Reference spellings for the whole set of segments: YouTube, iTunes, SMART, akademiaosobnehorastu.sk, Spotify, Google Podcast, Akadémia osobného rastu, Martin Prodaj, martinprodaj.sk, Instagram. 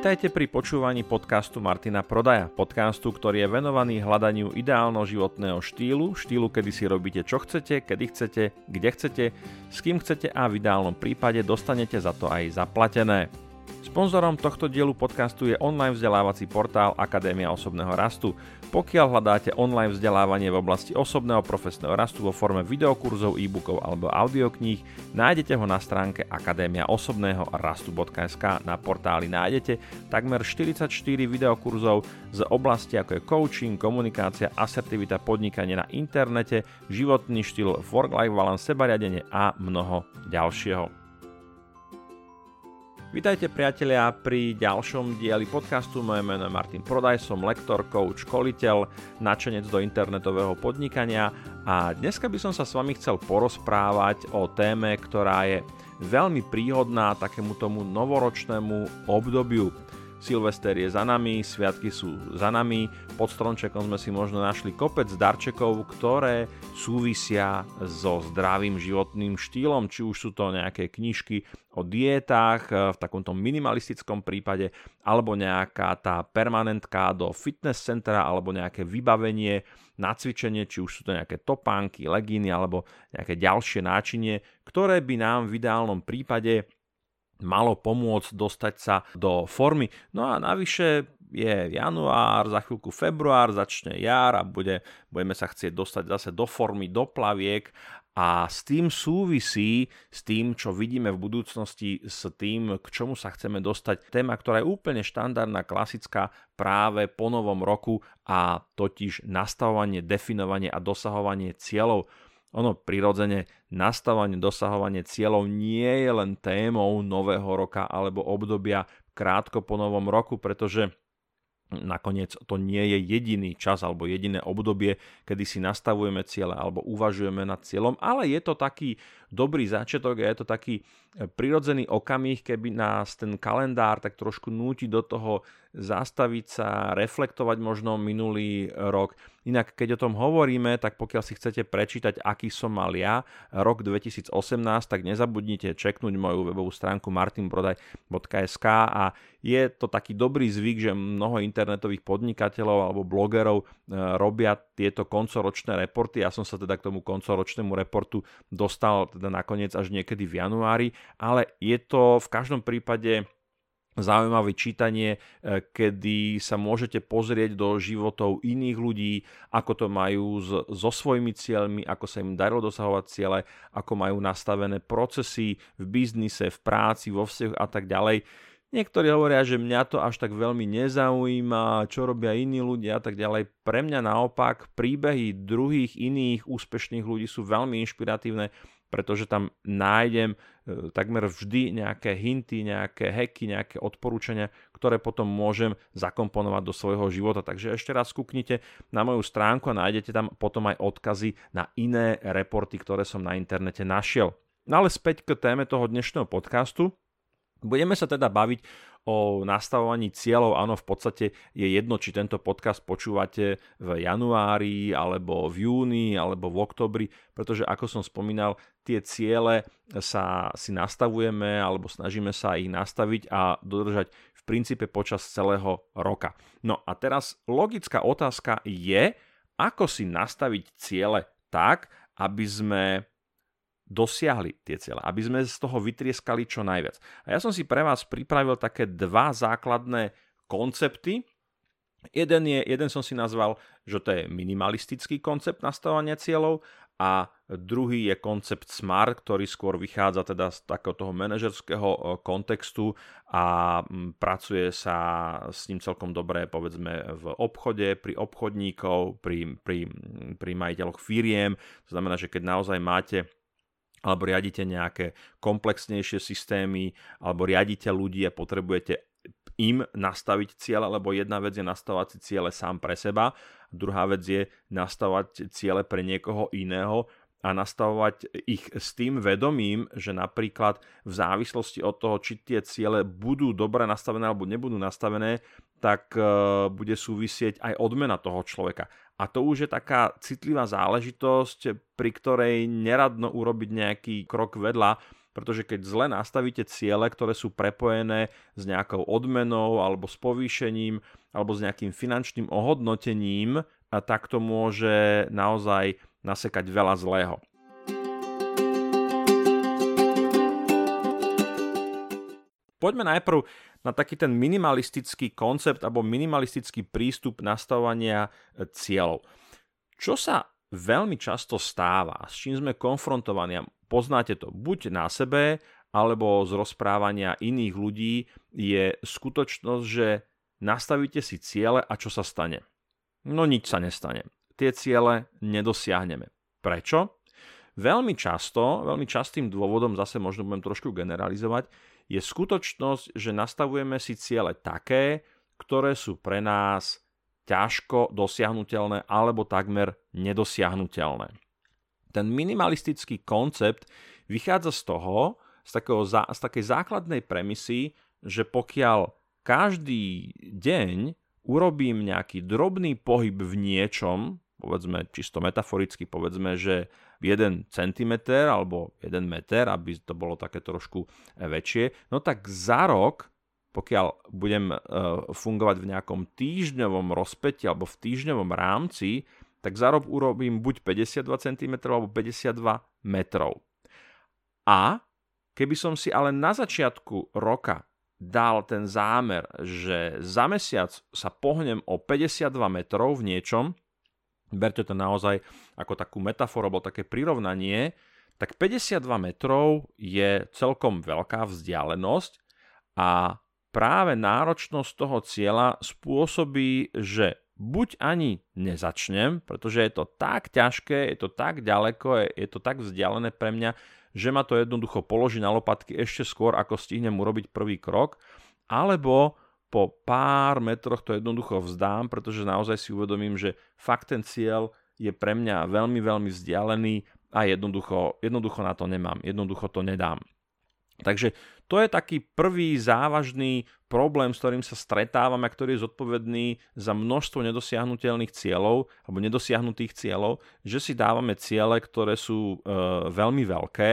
Vitajte pri počúvaní podcastu Martina Prodaja, podcastu, ktorý je venovaný hľadaniu ideálneho životného štýlu, kedy si robíte čo chcete, kedy chcete, kde chcete, s kým chcete a v ideálnom prípade dostanete za to aj zaplatené. Sponzorom tohto dielu podcastu je online vzdelávací portál Akadémia osobného rastu. Pokiaľ hľadáte online vzdelávanie v oblasti osobného profesného rastu vo forme videokurzov, e-bookov alebo audiokníh, nájdete ho na stránke akademiaosobnehorastu.sk. Na portáli nájdete takmer 44 videokurzov z oblasti ako je coaching, komunikácia, asertivita, podnikanie na internete, životný štýl, work-life balance, sebariadenie a mnoho ďalšieho. Vítajte priatelia pri ďalšom dieli podcastu. Moje meno je Martin Prodaj, som lektor, coach, školiteľ, nadšenec do internetového podnikania a dneska by som sa s vami chcel porozprávať o téme, ktorá je veľmi príhodná takému tomu novoročnému obdobiu. Silvester je za nami, sviatky sú za nami, pod stromčekom sme si možno našli kopec darčekov, ktoré súvisia so zdravým životným štýlom, či už sú to nejaké knižky o diétách v takomto minimalistickom prípade, alebo nejaká tá permanentka do fitness centra, alebo nejaké vybavenie na cvičenie, či už sú to nejaké topánky, legíny, alebo nejaké ďalšie náčinie, ktoré by nám v ideálnom prípade malo pomôcť dostať sa do formy. No a navyše je január, za chvíľku február, začne jar a budeme sa chcieť dostať zase do formy, do plaviek a s tým súvisí, s tým, čo vidíme v budúcnosti, s tým, k čomu sa chceme dostať. Téma, ktorá je úplne štandardná, klasická práve po novom roku a totiž nastavovanie, definovanie a dosahovanie cieľov. Ono prirodzene nastavanie, dosahovanie cieľov nie je len témou nového roka alebo obdobia krátko po novom roku, pretože nakoniec to nie je jediný čas alebo jediné obdobie, kedy si nastavujeme ciele alebo uvažujeme nad cieľom, ale je to taký dobrý začiatok a je to taký prirodzený okamih, keby nás ten kalendár tak trošku núti do toho zastaviť sa, reflektovať možno minulý rok. Inak keď o tom hovoríme, tak pokiaľ si chcete prečítať, aký som mal ja rok 2018, tak nezabudnite čeknúť moju webovú stránku martinprodaj.sk a je to taký dobrý zvyk, že mnoho internetových podnikateľov alebo blogerov robia tieto koncoročné reporty. Ja som sa teda k tomu koncoročnému reportu dostal teda nakoniec až niekedy v januári, ale je to v každom prípade zaujímavé čítanie, kedy sa môžete pozrieť do životov iných ľudí, ako to majú so svojimi cieľmi, ako sa im darilo dosahovať ciele, ako majú nastavené procesy v biznise, v práci, vo vzťahu a tak ďalej. Niektorí hovoria, že mňa to až tak veľmi nezaujíma, čo robia iní ľudia a tak ďalej. Pre mňa naopak príbehy druhých iných úspešných ľudí sú veľmi inšpiratívne, pretože tam nájdem takmer vždy nejaké hinty, nejaké hacky, nejaké odporúčania, ktoré potom môžem zakomponovať do svojho života. Takže ešte raz kúknite na moju stránku a nájdete tam potom aj odkazy na iné reporty, ktoré som na internete našiel. No ale späť k téme toho dnešného podcastu. Budeme sa teda baviť o nastavovaní cieľov. Áno, v podstate je jedno, či tento podcast počúvate v januári, alebo v júni, alebo v októbri, pretože ako som spomínal, tie ciele sa si nastavujeme, alebo snažíme sa ich nastaviť a dodržať v princípe počas celého roka. No a teraz logická otázka je, ako si nastaviť ciele tak, aby sme dosiahli tie cieľa, aby sme z toho vytrieskali čo najviac. A ja som si pre vás pripravil také dva základné koncepty. Jeden som si nazval, že to je minimalistický koncept nastavovania cieľov a druhý je koncept SMART, ktorý skôr vychádza teda z takého toho manažerského kontextu a pracuje sa s ním celkom dobre, povedzme, v obchode, pri obchodníkov, pri majiteľoch firiem. To znamená, že keď naozaj máte alebo riadite nejaké komplexnejšie systémy, alebo riadite ľudí a potrebujete im nastaviť ciele, lebo jedna vec je nastavovať si ciele sám pre seba, druhá vec je nastavovať ciele pre niekoho iného a nastavovať ich s tým vedomím, že napríklad v závislosti od toho, či tie ciele budú dobre nastavené alebo nebudú nastavené, tak bude súvisieť aj odmena toho človeka. A to už je taká citlivá záležitosť, pri ktorej neradno urobiť nejaký krok vedľa, Pretože keď zle nastavíte ciele, ktoré sú prepojené s nejakou odmenou alebo s povýšením alebo s nejakým finančným ohodnotením, tak to môže naozaj nasekať veľa zlého. Poďme najprv na taký ten minimalistický koncept alebo minimalistický prístup nastavovania cieľov. Čo sa veľmi často stáva, s čím sme konfrontovaní, a poznáte to buď na sebe, alebo z rozprávania iných ľudí, je skutočnosť, že nastavíte si ciele a čo sa stane? No nič sa nestane. Tie ciele nedosiahneme. Prečo? Veľmi častým dôvodom, zase možno budem trošku generalizovať, je skutočnosť, že nastavujeme si ciele také, ktoré sú pre nás ťažko dosiahnuteľné alebo takmer nedosiahnuteľné. Ten minimalistický koncept vychádza z takej základnej premisy, že pokiaľ každý deň urobím nejaký drobný pohyb v niečom, povedzme čisto metaforicky, povedzme, že 1 cm alebo 1 meter, aby to bolo také trošku väčšie, no tak za rok, pokiaľ budem fungovať v nejakom týždňovom rozpäti alebo v týždňovom rámci, tak za rok urobím buď 52 cm alebo 52 metrov. A keby som si ale na začiatku roka dal ten zámer, že za mesiac sa pohnem o 52 metrov v niečom, berte to naozaj ako takú metaforu alebo také prirovnanie, tak 52 metrov je celkom veľká vzdialenosť a práve náročnosť toho cieľa spôsobí, že buď ani nezačnem, pretože je to tak ťažké, je to tak ďaleko, je to tak vzdialené pre mňa, že ma to jednoducho položí na lopatky ešte skôr, ako stihnem urobiť prvý krok, alebo po pár metroch to jednoducho vzdám, pretože naozaj si uvedomím, že fakt ten cieľ je pre mňa veľmi, veľmi vzdialený a jednoducho na to nemám, jednoducho to nedám. Takže to je taký prvý závažný problém, s ktorým sa stretávame, ktorý je zodpovedný za množstvo nedosiahnuteľných cieľov alebo nedosiahnutých cieľov, že si dávame ciele, ktoré sú veľmi veľké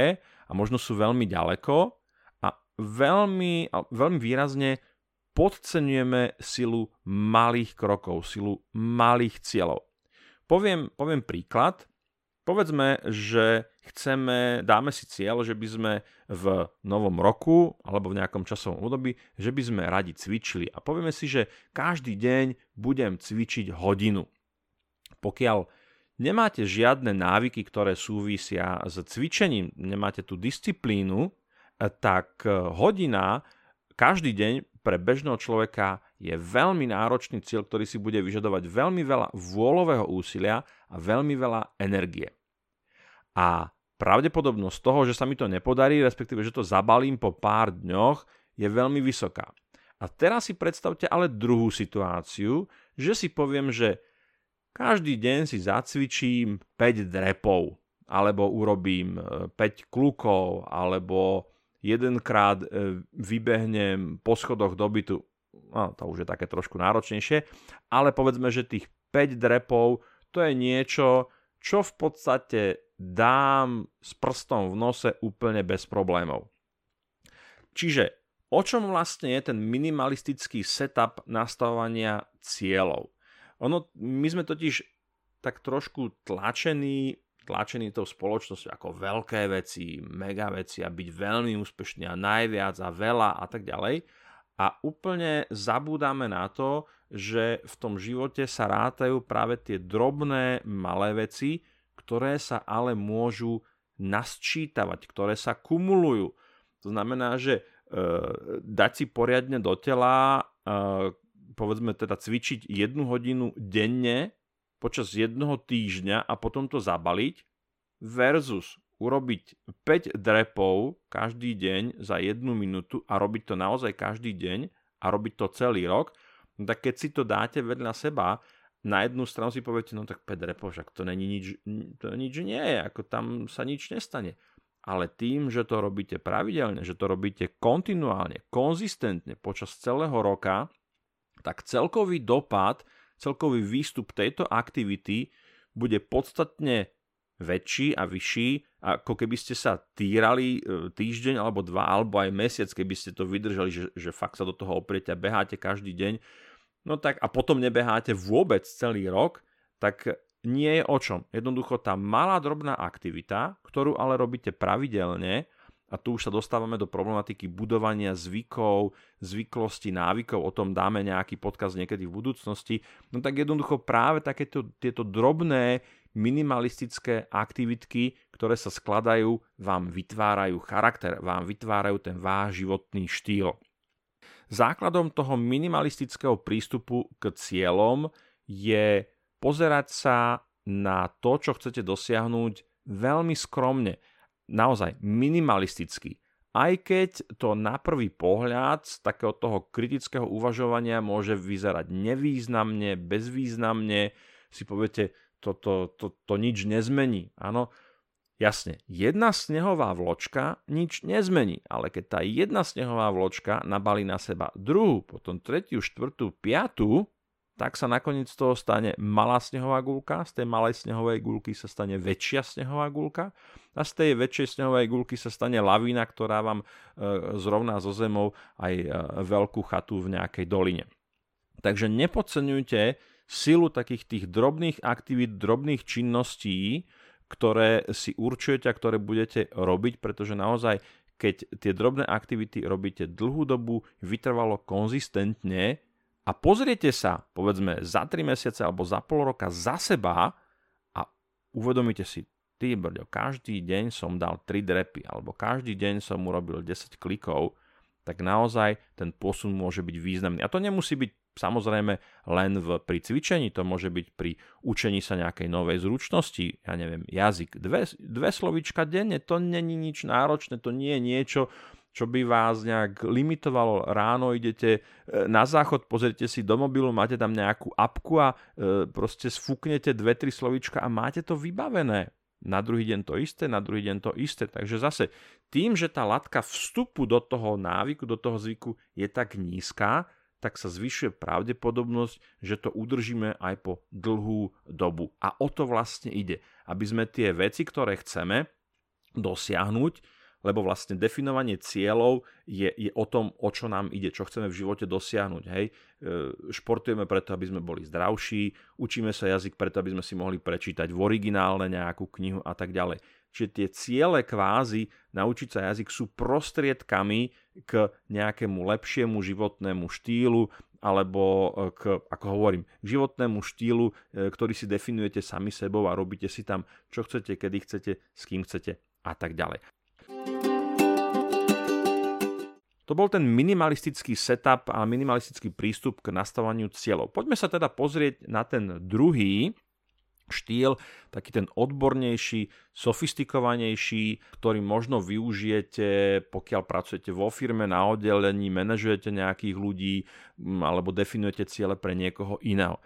a možno sú veľmi ďaleko a veľmi výrazne podceňujeme silu malých krokov, silu malých cieľov. Poviem príklad. Povedzme, že dáme si cieľ, že by sme v novom roku alebo v nejakom časovom období, že by sme radi cvičili. A povieme si, že každý deň budem cvičiť hodinu. Pokiaľ nemáte žiadne návyky, ktoré súvisia s cvičením, nemáte tú disciplínu, tak hodina každý deň pre bežného človeka je veľmi náročný cieľ, ktorý si bude vyžadovať veľmi veľa vôľového úsilia a veľmi veľa energie. A pravdepodobnosť toho, že sa mi to nepodarí, respektíve, že to zabalím po pár dňoch, je veľmi vysoká. A teraz si predstavte ale druhú situáciu, že si poviem, že každý deň si zacvičím 5 drepov, alebo urobím 5 klukov, alebo jedenkrát vybehnem po schodoch do bytu. No, to už je také trošku náročnejšie, ale povedzme, že tých 5 drepov to je niečo, čo v podstate dám s prstom v nose úplne bez problémov. Čiže o čom vlastne je ten minimalistický setup nastavovania cieľov? My sme totiž tak trošku tlačený tou spoločnosťou ako veľké veci, mega veci a byť veľmi úspešný a najviac a veľa a tak ďalej. A úplne zabúdame na to, že v tom živote sa rátajú práve tie drobné malé veci, ktoré sa ale môžu nasčítavať, ktoré sa kumulujú. To znamená, že dať si poriadne do tela, povedzme teda cvičiť 1 hodinu denne, počas 1 týždňa a potom to zabaliť versus urobiť 5 drepov každý deň za 1 minútu a robiť to naozaj každý deň a robiť to celý rok, no tak keď si to dáte vedľa seba, na jednu stranu si poviete, no tak 5 drepov, však to nič nie je, ako tam sa nič nestane. Ale tým, že to robíte pravidelne, že to robíte kontinuálne, konzistentne počas celého roka, tak celkový dopad, celkový výstup tejto aktivity bude podstatne väčší a vyšší, ako keby ste sa týrali týždeň alebo dva, alebo aj mesiac, keby ste to vydržali, že fakt sa do toho opriete a beháte každý deň, no tak a potom nebeháte vôbec celý rok, tak nie je o čom. Jednoducho tá malá drobná aktivita, ktorú ale robíte pravidelne, a tu už sa dostávame do problematiky budovania zvykov, zvyklosti, návykov, o tom dáme nejaký podcast niekedy v budúcnosti, no tak jednoducho práve takéto tieto drobné minimalistické aktivitky, ktoré sa skladajú, vám vytvárajú charakter, vám vytvárajú ten váš životný štýl. Základom toho minimalistického prístupu k cieľom je pozerať sa na to, čo chcete dosiahnuť veľmi skromne. Naozaj minimalisticky. Aj keď to na prvý pohľad z takého toho kritického uvažovania môže vyzerať nevýznamne, bezvýznamne, si poviete, to nič nezmení. Áno, jasne, jedna snehová vločka nič nezmení, ale keď tá jedna snehová vločka nabalí na seba druhú, potom tretiu, štvrtú, piatú, tak sa nakoniec z toho stane malá snehová guľka, z tej malej snehovej guľky sa stane väčšia snehová guľka a z tej väčšej snehovej guľky sa stane lavína, ktorá vám zrovná zo zemou aj veľkú chatu v nejakej doline. Takže nepodceňujte silu takých tých drobných aktivít, drobných činností, ktoré si určujete a ktoré budete robiť, pretože naozaj, keď tie drobné aktivity robíte dlhú dobu, vytrvalo konzistentne a pozriete sa, povedzme, za 3 mesiace alebo za pol roka za seba a uvedomíte si, ty brďo, každý deň som dal 3 drepy, alebo každý deň som urobil 10 klikov, tak naozaj ten posun môže byť významný. A to nemusí byť samozrejme len pri cvičení, to môže byť pri učení sa nejakej novej zručnosti, ja neviem, jazyk, dve slovíčka denne, to není nič náročné, to nie je niečo, čo by vás nejak limitovalo. Ráno idete na záchod, pozrite si do mobilu, máte tam nejakú apku a proste sfúknete 2-3 slovíčka a máte to vybavené. Na druhý deň to isté. Takže zase tým, že tá latka vstupu do toho návyku, do toho zvyku je tak nízka, tak sa zvyšuje pravdepodobnosť, že to udržíme aj po dlhú dobu. A o to vlastne ide, aby sme tie veci, ktoré chceme dosiahnuť, lebo vlastne definovanie cieľov je o tom, o čo nám ide, čo chceme v živote dosiahnuť. Hej? Športujeme preto, aby sme boli zdravší, učíme sa jazyk preto, aby sme si mohli prečítať v originálne nejakú knihu a tak ďalej. Čiže tie ciele kvázi naučiť sa jazyk sú prostriedkami k nejakému lepšiemu životnému štýlu alebo k, ako hovorím, životnému štýlu, ktorý si definujete sami sebou a robíte si tam, čo chcete, kedy chcete, s kým chcete a tak ďalej. To bol ten minimalistický setup a minimalistický prístup k nastavovaniu cieľov. Poďme sa teda pozrieť na ten druhý štýl, taký ten odbornejší, sofistikovanejší, ktorý možno využijete, pokiaľ pracujete vo firme, na oddelení, manažujete nejakých ľudí alebo definujete ciele pre niekoho iného.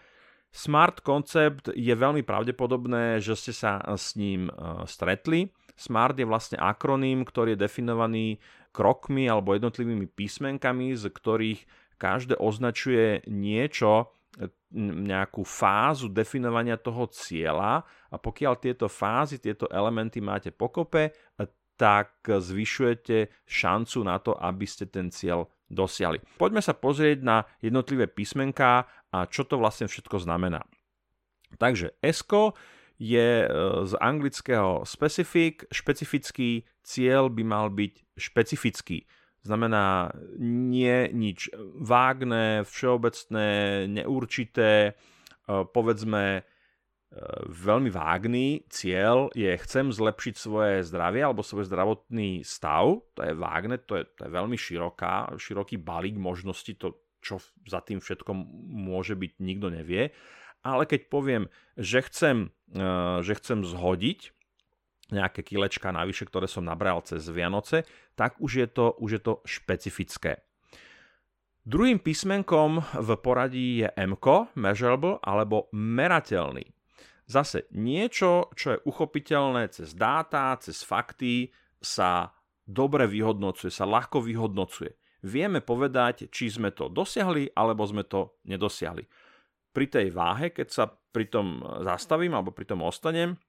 SMART koncept je veľmi pravdepodobné, že ste sa s ním stretli. SMART je vlastne akroným, ktorý je definovaný krokmi alebo jednotlivými písmenkami, z ktorých každé označuje niečo, nejakú fázu definovania toho cieľa a pokiaľ tieto fázy, tieto elementy máte pokope, tak zvyšujete šancu na to, aby ste ten cieľ dosiahli. Poďme sa pozrieť na jednotlivé písmenká a čo to vlastne všetko znamená. Takže S-ko je z anglického specific, špecifický, cieľ by mal byť špecifický. Znamená nie nič vágne, všeobecné, neurčité, povedzme veľmi vágný cieľ je chcem zlepšiť svoje zdravie alebo svoj zdravotný stav, to je vágne, to je veľmi široký balík možností, to čo za tým všetkom môže byť, nikto nevie. Ale keď poviem, že chcem zhodiť nejaké kilečka navyše, ktoré som nabral cez Vianoce, tak už je to špecifické. Druhým písmenkom v poradí je M-ko, measurable, alebo merateľný. Zase niečo, čo je uchopiteľné cez dáta, cez fakty, sa dobre vyhodnocuje, sa ľahko vyhodnocuje. Vieme povedať, či sme to dosiahli, alebo sme to nedosiahli. Pri tej váhe, keď sa pri tom zastavím alebo pri tom ostanem,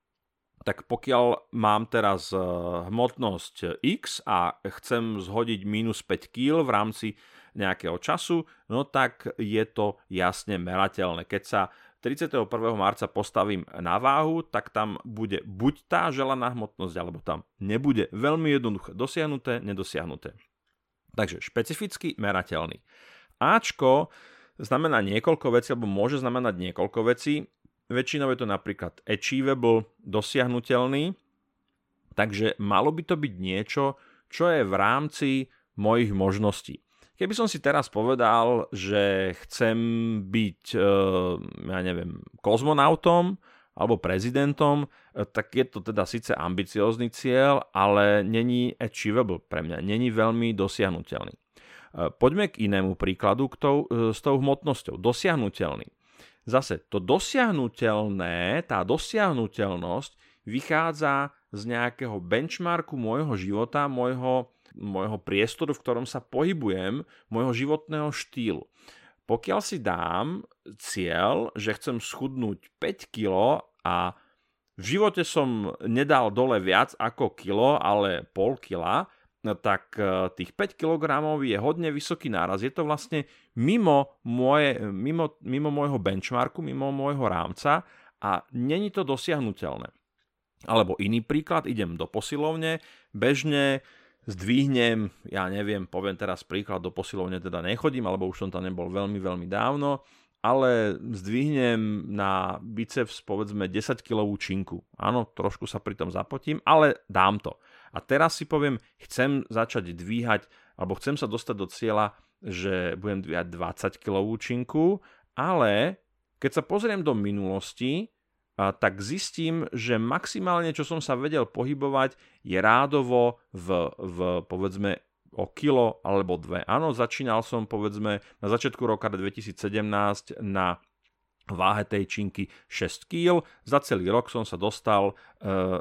tak pokiaľ mám teraz hmotnosť X a chcem zhodiť minus 5 kg v rámci nejakého času, no tak je to jasne merateľné. Keď sa 31. marca postavím na váhu, tak tam bude buď tá želaná hmotnosť, alebo tam nebude. Veľmi jednoduché, dosiahnuté, nedosiahnuté. Takže špecificky merateľný. Ačko znamená niekoľko vecí, alebo môže znamenať niekoľko vecí. Väčšinou je to napríklad achievable, dosiahnuteľný. Takže malo by to byť niečo, čo je v rámci mojich možností. Keby som si teraz povedal, že chcem byť, ja neviem, kozmonautom alebo prezidentom, tak je to teda síce ambiciózny cieľ, ale není achievable pre mňa, není veľmi dosiahnuteľný. Poďme k inému príkladu s tou hmotnosťou, dosiahnuteľný. Zase to dosiahnuteľné, tá dosiahnuteľnosť vychádza z nejakého benchmarku môjho života, môjho priestoru, v ktorom sa pohybujem, môjho životného štýlu. Pokiaľ si dám cieľ, že chcem schudnúť 5 kg a v živote som nedal dole viac ako kilo, ale pol kila, tak tých 5 kg je hodne vysoký náraz. Je to vlastne mimo môjho benchmarku, mimo môjho rámca a není to dosiahnuteľné. Alebo iný príklad, idem do posilovne, bežne zdvihnem, ja neviem, poviem teraz príklad, do posilovne teda nechodím, alebo už som tam nebol veľmi, veľmi dávno, ale zdvihnem na biceps povedzme 10-kilovú činku. Áno, trošku sa pri tom zapotím, ale dám to. A teraz si poviem, chcem začať dvíhať, alebo chcem sa dostať do cieľa, že budem dvíhať 20-kilovú činku, ale keď sa pozriem do minulosti, tak zistím, že maximálne, čo som sa vedel pohybovať, je rádovo v povedzme o kilo alebo dve. Áno, začínal som povedzme na začiatku roka 2017 na váhe tej činky 6 kg. Za celý rok som sa dostal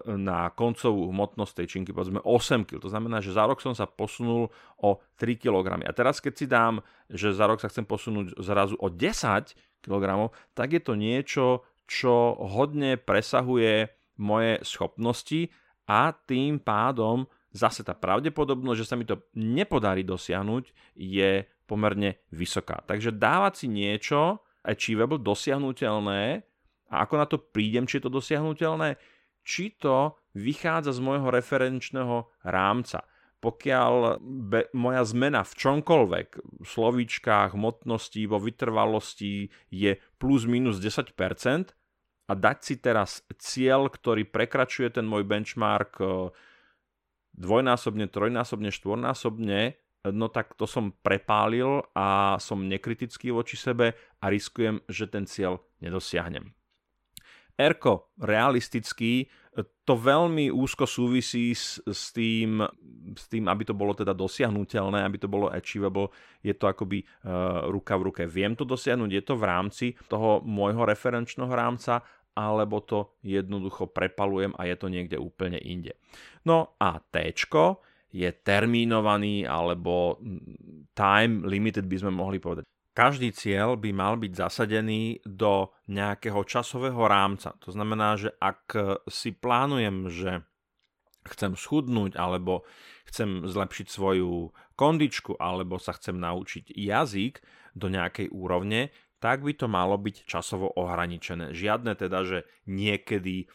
na koncovú hmotnosť tej činky povedzme 8 kg. To znamená, že za rok som sa posunul o 3 kg. A teraz keď si dám, že za rok sa chcem posunúť zrazu o 10 kg, tak je to niečo, čo hodne presahuje moje schopnosti a tým pádom zase tá pravdepodobnosť, že sa mi to nepodarí dosiahnuť, je pomerne vysoká. Takže dávať si niečo achievable, dosiahnuteľné, a ako na to prídem, či je to dosiahnuteľné, či to vychádza z môjho referenčného rámca. Pokiaľ moja zmena v čomkoľvek, v slovíčkách, hmotnosti, vo vytrvalosti je plus minus 10%, a dať si teraz cieľ, ktorý prekračuje ten môj benchmark dvojnásobne, trojnásobne, štvornásobne, no tak to som prepálil a som nekritický voči sebe a riskujem, že ten cieľ nedosiahnem. R-ko, realistický, to veľmi úzko súvisí s tým, aby to bolo teda dosiahnuteľné, aby to bolo achievable, je to akoby ruka v ruke. Viem to dosiahnuť, je to v rámci toho môjho referenčného rámca, alebo to jednoducho prepalujem a je to niekde úplne inde. No a T-čko je termínovaný, alebo time limited by sme mohli povedať. Každý cieľ by mal byť zasadený do nejakého časového rámca. To znamená, že ak si plánujem, že chcem schudnúť, alebo chcem zlepšiť svoju kondičku, alebo sa chcem naučiť jazyk do nejakej úrovne, tak by to malo byť časovo ohraničené. Žiadne teda, že niekedy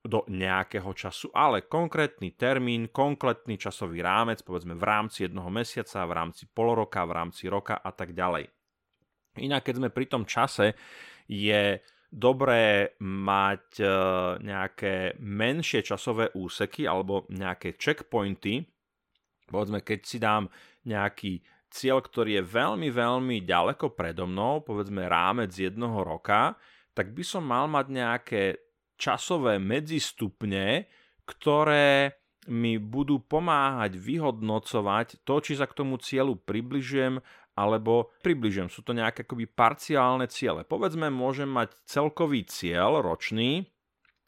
do nejakého času, ale konkrétny termín, konkrétny časový rámec, povedzme v rámci jednoho mesiaca, v rámci polroka, v rámci roka a tak ďalej. Inak, keď sme pri tom čase, je dobré mať nejaké menšie časové úseky alebo nejaké checkpointy. Povedzme, keď si dám nejaký cieľ, ktorý je veľmi, veľmi ďaleko predo mnou, povedzme rámec jednoho roka, tak by som mal mať nejaké časové medzistupne, ktoré mi budú pomáhať vyhodnocovať to, či sa k tomu cieľu približujem. Sú to nejaké akoby parciálne ciele. Povedzme, môžem mať celkový cieľ ročný,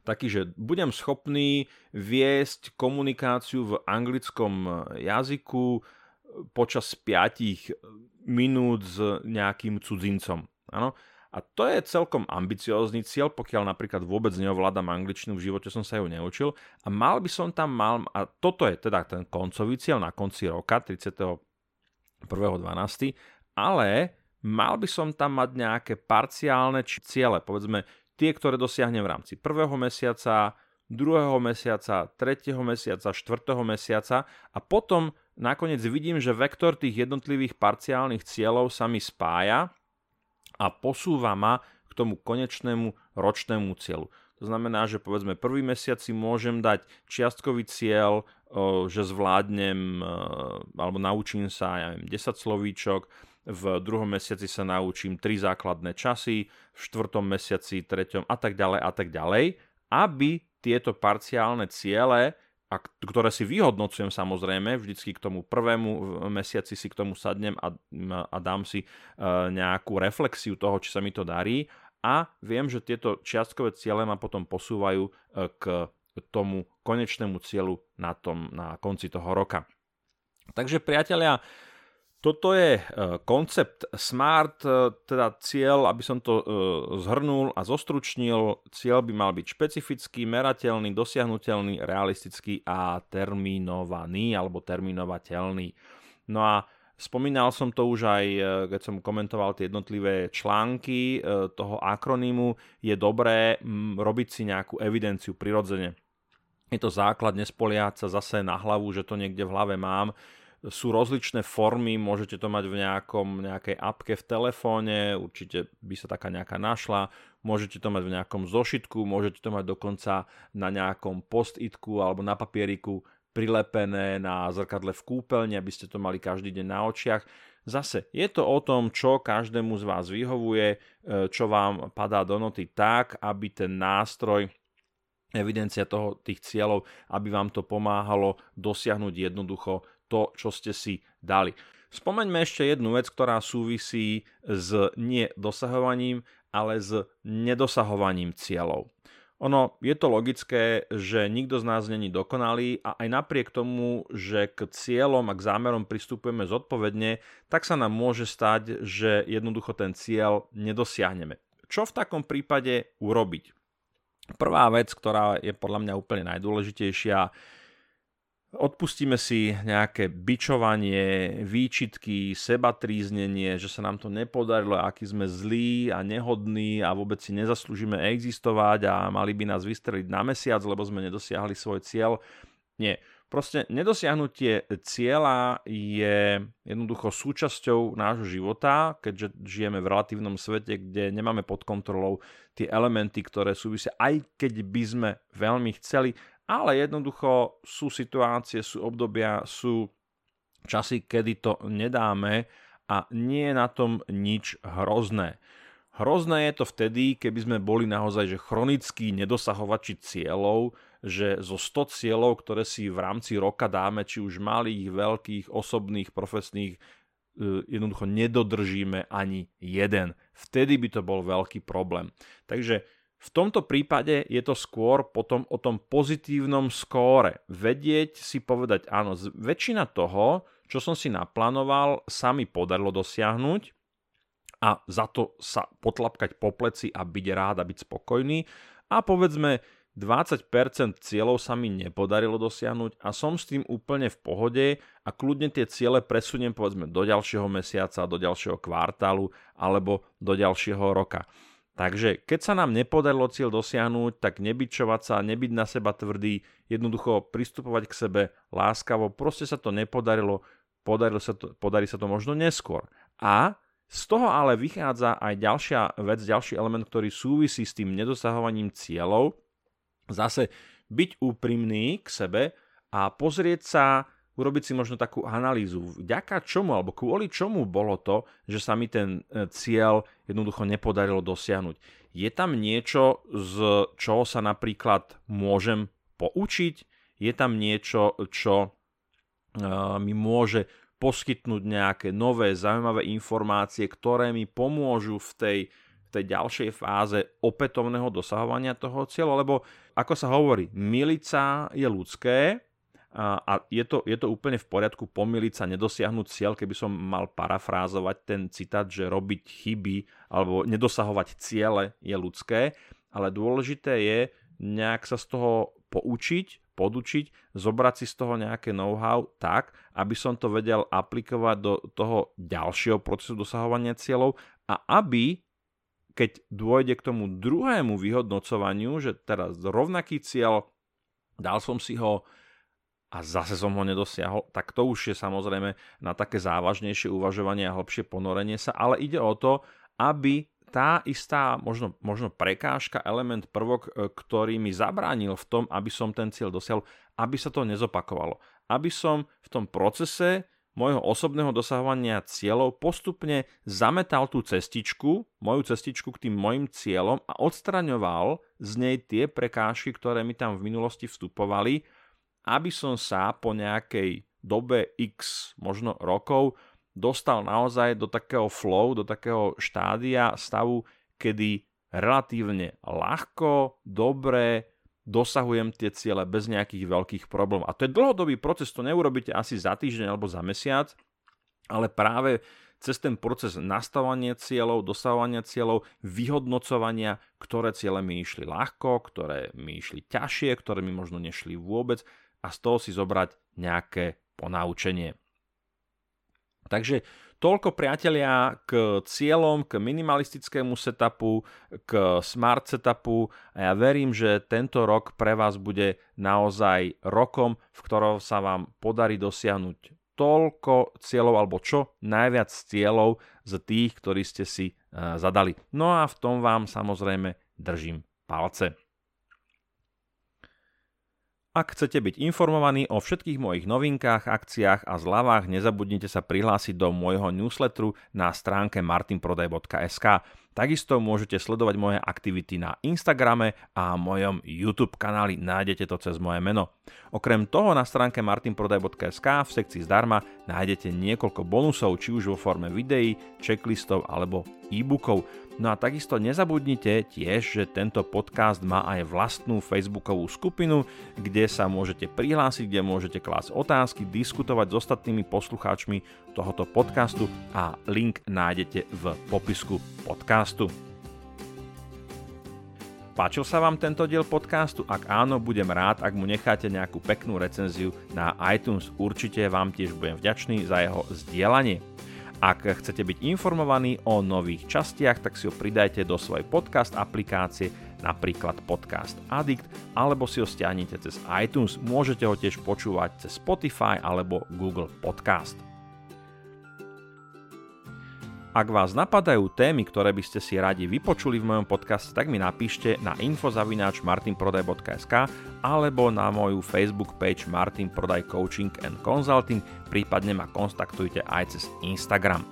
taký, že budem schopný viesť komunikáciu v anglickom jazyku počas 5 minút s nejakým cudzincom. Áno? A to je celkom ambiciózny cieľ, pokiaľ napríklad vôbec neovládam angličtinu, v živote som sa ju neučil a mal by som tam mal, a toto je teda ten koncový cieľ na konci roka 31.12., ale mal by som tam mať nejaké parciálne ciele, povedzme tie, ktoré dosiahnem v rámci prvého mesiaca, druhého mesiaca, tretieho mesiaca, štvrtého mesiaca a potom nakoniec vidím, že vektor tých jednotlivých parciálnych cieľov sa mi spája a posúva ma k tomu konečnému ročnému cieľu. To znamená, že povedzme prvý mesiac si môžem dať čiastkový cieľ, že zvládnem alebo naučím sa, 10 slovíčok, v druhom mesiaci sa naučím 3 základné časy, v štvrtom mesiaci, treťom a tak ďalej, aby tieto parciálne ciele, a ktoré si vyhodnocujem samozrejme, vždycky k tomu prvému mesiaci si k tomu sadnem a dám si nejakú reflexiu toho, či sa mi to darí a viem, že tieto čiastkové ciele ma potom posúvajú k tomu konečnému cieľu na konci toho roka. Takže priatelia, toto je koncept SMART, teda cieľ, aby som to zhrnul a zostručnil. Cieľ by mal byť špecifický, merateľný, dosiahnuteľný, realistický a terminovaný alebo terminovateľný. No a spomínal som to už aj, keď som komentoval tie jednotlivé články toho akronymu. Je dobré robiť si nejakú evidenciu prirodzene. Je to základ, nespoliať sa zase na hlavu, že to niekde v hlave mám. Sú rozličné formy, môžete to mať v nejakej appke v telefóne, určite by sa taká nejaká našla, môžete to mať v nejakom zošitku, môžete to mať dokonca na nejakom post-itku alebo na papieriku prilepené na zrkadle v kúpeľni, aby ste to mali každý deň na očiach. Zase je to o tom, čo každému z vás vyhovuje, čo vám padá do noty tak, aby ten nástroj, evidencia tých cieľov, aby vám to pomáhalo dosiahnuť jednoducho to, čo ste si dali. Spomeňme ešte jednu vec, ktorá súvisí s nedosahovaním, ale s nedosahovaním cieľov. Ono je to logické, že nikto z nás není dokonalý a aj napriek tomu, že k cieľom a k zámerom pristupujeme zodpovedne, tak sa nám môže stať, že jednoducho ten cieľ nedosiahneme. Čo v takom prípade urobiť? Prvá vec, ktorá je podľa mňa úplne najdôležitejšia, odpustíme si nejaké bičovanie, výčitky, sebatríznenie, že sa nám to nepodarilo, aký sme zlí a nehodní a vôbec si nezaslúžime existovať a mali by nás vystreliť na mesiac, lebo sme nedosiahli svoj cieľ. Nie, proste nedosiahnutie cieľa je jednoducho súčasťou nášho života, keďže žijeme v relatívnom svete, kde nemáme pod kontrolou tie elementy, ktoré súvisia, aj keď by sme veľmi chceli. Ale jednoducho sú situácie, sú obdobia, sú časy, kedy to nedáme a nie je na tom nič hrozné. Hrozné je to vtedy, keby sme boli naozaj že chronickí nedosahovači cieľov, že zo 100 cieľov, ktoré si v rámci roka dáme, či už malých, veľkých, osobných, profesných, jednoducho nedodržíme ani jeden. Vtedy by to bol veľký problém. Takže v tomto prípade je to skôr potom o tom pozitívnom skóre. Vedieť si povedať, áno, väčšina toho, čo som si naplánoval, sa mi podarilo dosiahnuť a za to sa potlapkať po pleci a byť rád a byť spokojný. A povedzme, 20% cieľov sa mi nepodarilo dosiahnuť a som s tým úplne v pohode a kľudne tie ciele presuniem povedzme do ďalšieho mesiaca, do ďalšieho kvartálu alebo do ďalšieho roka. Takže keď sa nám nepodarilo cieľ dosiahnuť, tak nebičovať sa, nebyť na seba tvrdý, jednoducho pristupovať k sebe láskavo, proste sa to nepodarilo, podarí sa to možno neskôr. A z toho ale vychádza aj ďalšia vec, ďalší element, ktorý súvisí s tým nedosahovaním cieľov, zase byť úprimný k sebe a pozrieť sa, urobiť si možno takú analýzu, vďaka čomu alebo kvôli čomu bolo to, že sa mi ten cieľ jednoducho nepodarilo dosiahnuť. Je tam niečo, z čoho sa napríklad môžem poučiť? Je tam niečo, čo mi môže poskytnúť nejaké nové, zaujímavé informácie, ktoré mi pomôžu v tej ďalšej fáze opätovného dosahovania toho cieľa? Lebo ako sa hovorí, myliť sa je ľudské, A je to úplne v poriadku pomýliť sa, nedosiahnuť cieľ, keby som mal parafrázovať ten citát, že robiť chyby alebo nedosahovať ciele je ľudské, ale dôležité je nejak sa z toho poučiť, podučiť, zobrať si z toho nejaké know-how tak, aby som to vedel aplikovať do toho ďalšieho procesu dosahovania cieľov a aby, keď dôjde k tomu druhému vyhodnocovaniu, že teraz rovnaký cieľ, dal som si ho a zase som ho nedosiahol, tak to už je samozrejme na také závažnejšie uvažovanie a hlbšie ponorenie sa, ale ide o to, aby tá istá možno prekážka, element, prvok, ktorý mi zabránil v tom, aby som ten cieľ dosiahol, aby sa to nezopakovalo. Aby som v tom procese môjho osobného dosahovania cieľov postupne zametal tú cestičku, moju cestičku k tým mojim cieľom a odstraňoval z nej tie prekážky, ktoré mi tam v minulosti vstupovali, aby som sa po nejakej dobe x možno rokov dostal naozaj do takého flow, do takého štádia, stavu, kedy relatívne ľahko, dobre dosahujem tie ciele bez nejakých veľkých problémov. A to je dlhodobý proces, to neurobíte asi za týždeň alebo za mesiac, ale práve cez ten proces nastavovania cieľov, dosahovania cieľov, vyhodnocovania, ktoré ciele mi išli ľahko, ktoré mi išli ťažšie, ktoré mi možno nešli vôbec a z toho si zobrať nejaké ponaučenie. Takže toľko, priatelia, k cieľom, k minimalistickému setupu, k smart setupu a ja verím, že tento rok pre vás bude naozaj rokom, v ktorom sa vám podarí dosiahnuť toľko cieľov alebo čo najviac cieľov z tých, ktorí ste si zadali. No a v tom vám samozrejme držím palce. Ak chcete byť informovaní o všetkých mojich novinkách, akciách a zľavách, nezabudnite sa prihlásiť do môjho newsletteru na stránke martinprodaj.sk. Takisto môžete sledovať moje aktivity na Instagrame a mojom YouTube kanáli. Nájdete to cez moje meno. Okrem toho na stránke martinprodaj.sk v sekcii zdarma nájdete niekoľko bonusov, či už vo forme videí, checklistov alebo e-bookov. No a takisto nezabudnite tiež, že tento podcast má aj vlastnú facebookovú skupinu, kde sa môžete prihlásiť, kde môžete klásť otázky, diskutovať s ostatnými poslucháčmi tohoto podcastu a link nájdete v popisku podcastu. Páčil sa vám tento diel podcastu? Ak áno, budem rád, ak mu necháte nejakú peknú recenziu na iTunes. Určite vám tiež budem vďačný za jeho zdieľanie. Ak chcete byť informovaní o nových častiach, tak si ho pridajte do svojej podcast aplikácie, napríklad Podcast Addict, alebo si ho stiahnite cez iTunes. Môžete ho tiež počúvať cez Spotify alebo Google Podcast. Ak vás napadajú témy, ktoré by ste si radi vypočuli v mojom podcaste, tak mi napíšte na info@martinprodaj.sk alebo na moju Facebook page Martin Prodaj Coaching and Consulting, prípadne ma kontaktujte aj cez Instagram.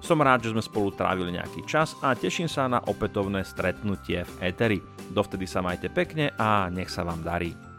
Som rád, že sme spolu trávili nejaký čas a teším sa na opätovné stretnutie v Eteri. Dovtedy sa majte pekne a nech sa vám darí.